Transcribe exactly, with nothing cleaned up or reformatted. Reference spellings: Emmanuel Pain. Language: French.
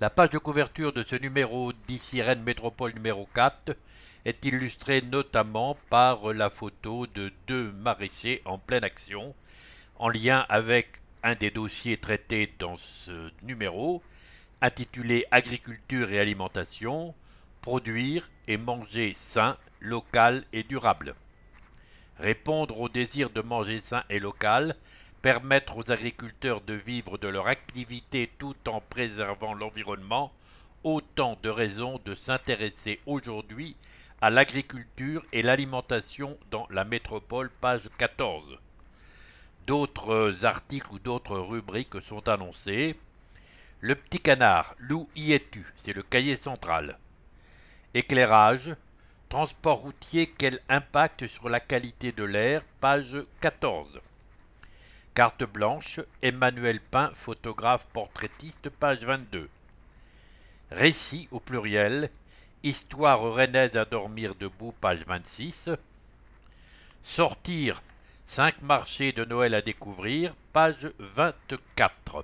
La page de couverture de ce numéro d'ici Rennes Métropole numéro quatre est illustrée notamment par la photo de deux maraîchers en pleine action, en lien avec un des dossiers traités dans ce numéro, intitulé « Agriculture et alimentation, produire et manger sain, local et durable ». Répondre au désir de manger sain et local, permettre aux agriculteurs de vivre de leur activité tout en préservant l'environnement, autant de raisons de s'intéresser aujourd'hui à l'agriculture et l'alimentation dans la métropole, page quatorze. D'autres articles ou d'autres rubriques sont annoncés. Le petit canard, loup y es-tu, c'est le cahier central. Éclairage, transport routier, quel impact sur la qualité de l'air, page quatorze. Carte blanche, Emmanuel Pain, photographe portraitiste, page vingt-deux. Récit au pluriel, histoire rennaise à dormir debout, page vingt-six. Sortir, cinq marchés de Noël à découvrir, page vingt-quatre.